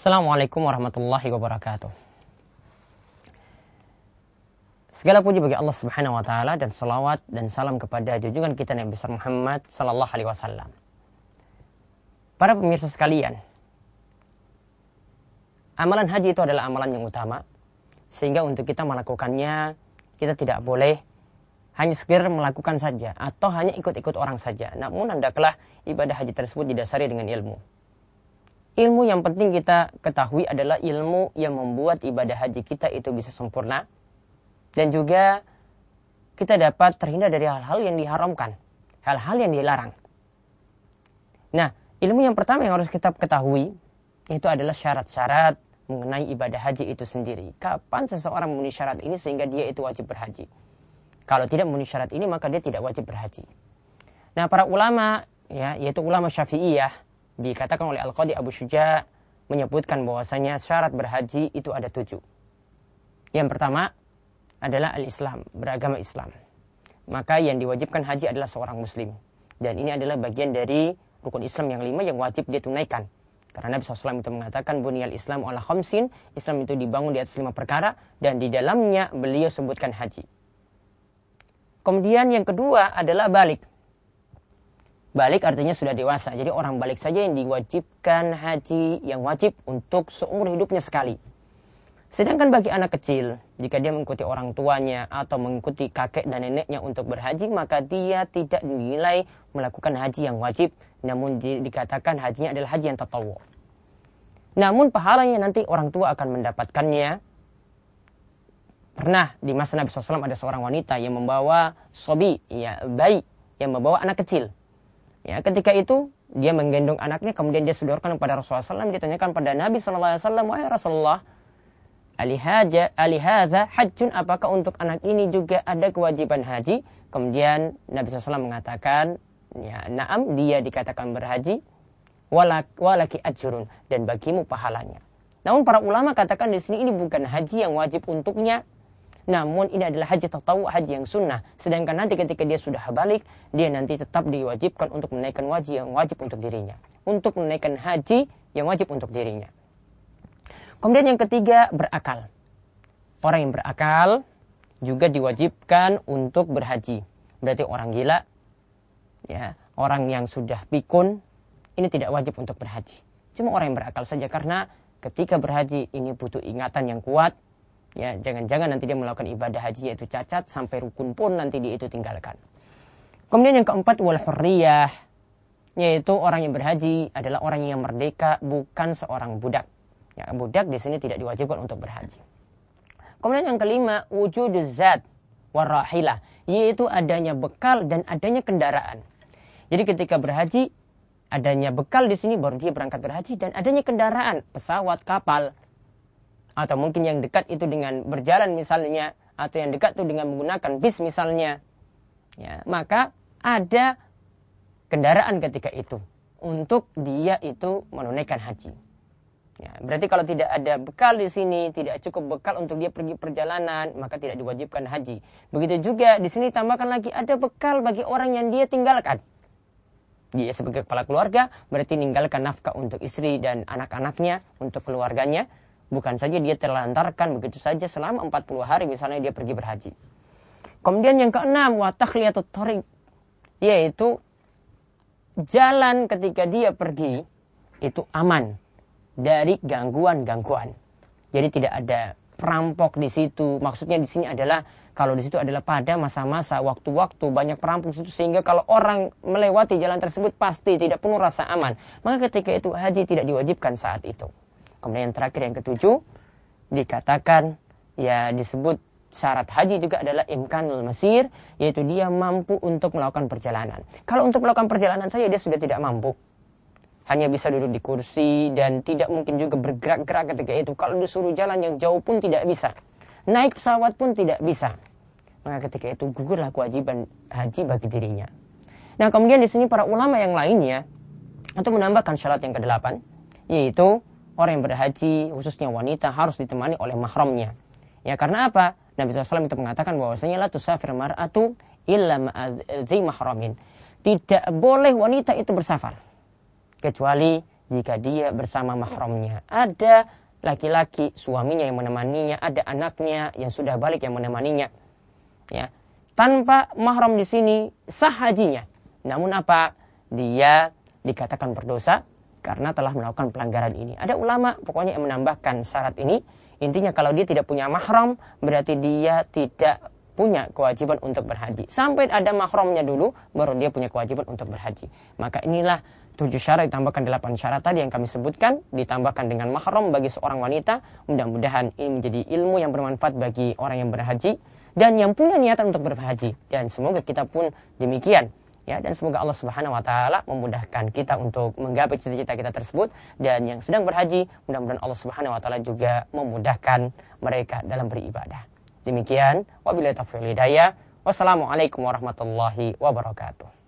Assalamualaikum warahmatullahi wabarakatuh. Segala puji bagi Allah Subhanahu wa taala dan salawat dan salam kepada junjungan kita Nabi besar Muhammad sallallahu alaihi wasallam. Para pemirsa sekalian, amalan haji itu adalah amalan yang utama, sehingga untuk kita melakukannya kita tidak boleh hanya sekedar melakukan saja atau hanya ikut-ikut orang saja. Namun hendaklah ibadah haji tersebut didasari dengan ilmu. Ilmu yang penting kita ketahui adalah ilmu yang membuat ibadah haji kita itu bisa sempurna. Dan juga kita dapat terhindar dari hal-hal yang diharamkan, hal-hal yang dilarang. Nah, ilmu yang pertama yang harus kita ketahui, itu adalah syarat-syarat mengenai ibadah haji itu sendiri. Kapan seseorang memenuhi syarat ini sehingga dia itu wajib berhaji. Kalau tidak memenuhi syarat ini maka dia tidak wajib berhaji. Nah, para ulama, yaitu ulama Syafi'iyah, dikatakan oleh Al-Qadi Abu Syuja' menyebutkan bahwasanya syarat berhaji itu ada 7. Yang pertama adalah al-Islam, beragama Islam. Maka yang diwajibkan haji adalah seorang muslim. Dan ini adalah bagian dari rukun Islam yang 5 yang wajib dia tunaikan. Karena Nabi SAW itu mengatakan buniyal Islam ala khamsin, Islam itu dibangun di atas 5 perkara dan di dalamnya beliau sebutkan haji. Kemudian yang kedua adalah balik. Balik artinya sudah dewasa, jadi orang balik saja yang diwajibkan haji, yang wajib untuk seumur hidupnya sekali. Sedangkan bagi anak kecil, jika dia mengikuti orang tuanya atau mengikuti kakek dan neneknya untuk berhaji, maka dia tidak dinilai melakukan haji yang wajib, namun dikatakan hajinya adalah haji yang tatawwu. Namun pahalanya nanti orang tua akan mendapatkannya. Pernah di masa Nabi SAW ada seorang wanita yang membawa sobi, bayi, yang membawa anak kecil. Ya, ketika itu dia menggendong anaknya, kemudian dia sodorkan kepada Rasulullah SAW. Dia tanyakan pada Nabi Sallallahu Alaihi Wasallam, wahai Rasulullah, alihadza hajjun, apakah untuk anak ini juga ada kewajiban haji? Kemudian Nabi SAW mengatakan, ya naam, dia dikatakan berhaji, walaki ajrun, dan bagimu pahalanya. Namun para ulama katakan di sini ini bukan haji yang wajib untuknya. Namun ini adalah haji tatawwu, haji yang sunnah. Sedangkan nanti ketika dia sudah balik, dia nanti tetap diwajibkan untuk menunaikan haji yang wajib untuk dirinya. Kemudian yang ketiga, berakal. Orang yang berakal juga diwajibkan untuk berhaji. Berarti orang gila, ya, orang yang sudah pikun, ini tidak wajib untuk berhaji. Cuma orang yang berakal saja, karena ketika berhaji ini butuh ingatan yang kuat. Ya, jangan-jangan nanti dia melakukan ibadah haji yaitu cacat, sampai rukun pun nanti dia itu tinggalkan. Kemudian yang keempat, wal hurriyah, yaitu orang yang berhaji adalah orang yang merdeka, bukan seorang budak. Ya, budak di sini tidak diwajibkan untuk berhaji. Kemudian yang kelima, wujuduz zat warahilah, yaitu adanya bekal dan adanya kendaraan. Jadi ketika berhaji, adanya bekal di sini baru dia berangkat berhaji, dan adanya kendaraan, pesawat, kapal, atau mungkin yang dekat itu dengan berjalan misalnya, atau yang dekat itu dengan menggunakan bis misalnya, ya, maka ada kendaraan ketika itu untuk dia itu menunaikan haji. Ya, berarti kalau tidak ada bekal di sini, tidak cukup bekal untuk dia pergi perjalanan, maka tidak diwajibkan haji. Begitu juga di sini tambahkan lagi ada bekal bagi orang yang dia tinggalkan. Dia sebagai kepala keluarga berarti meninggalkan nafkah untuk istri dan anak-anaknya, untuk keluarganya. Bukan saja dia terlantarkan begitu saja selama 40 hari misalnya dia pergi berhaji. Kemudian yang keenam, wa takhliyatut thariq, yaitu jalan ketika dia pergi itu aman dari gangguan-gangguan. Jadi tidak ada perampok di situ. Maksudnya di sini adalah kalau di situ adalah pada masa-masa waktu-waktu banyak perampok di situ, sehingga kalau orang melewati jalan tersebut pasti tidak penuh rasa aman. Maka ketika itu haji tidak diwajibkan saat itu. Kemudian yang terakhir, yang ketujuh, dikatakan, ya, disebut syarat haji juga adalah imkanul masir, yaitu dia mampu untuk melakukan perjalanan. Kalau untuk melakukan perjalanan saja dia sudah tidak mampu. Hanya bisa duduk di kursi dan tidak mungkin juga bergerak-gerak ketika itu. Kalau disuruh jalan yang jauh pun tidak bisa. Naik pesawat pun tidak bisa. Maka ketika itu gugurlah kewajiban haji bagi dirinya. Nah, kemudian di sini para ulama yang lainnya untuk menambahkan syarat yang ke-8, yaitu orang yang berhaji, khususnya wanita, harus ditemani oleh mahramnya. Ya, karena apa? Nabi SAW itu mengatakan bahwasanya la tusafir mar'atu illa ma'adzi mahramin. Tidak boleh wanita itu bersafar kecuali jika dia bersama mahramnya. Ada laki-laki suaminya yang menemaninya, ada anaknya yang sudah balik yang menemaninya. Ya, tanpa mahram di sini sah hajinya. Namun apa? Dia dikatakan berdosa karena telah melakukan pelanggaran ini. Ada ulama pokoknya yang menambahkan syarat ini. Intinya kalau dia tidak punya mahram, berarti dia tidak punya kewajiban untuk berhaji. Sampai ada mahramnya dulu, baru dia punya kewajiban untuk berhaji. Maka inilah 7 syarat ditambahkan 8 syarat tadi yang kami sebutkan, ditambahkan dengan mahram bagi seorang wanita. Mudah-mudahan ini menjadi ilmu yang bermanfaat bagi orang yang berhaji dan yang punya niatan untuk berhaji. Dan semoga kita pun demikian. Ya, dan semoga Allah Subhanahu wa taala memudahkan kita untuk menggapai cita-cita kita tersebut, dan yang sedang berhaji mudah-mudahan Allah Subhanahu wa taala juga memudahkan mereka dalam beribadah. Demikian, wabillahi taufiq wal hidayah. Wassalamualaikum warahmatullahi wabarakatuh.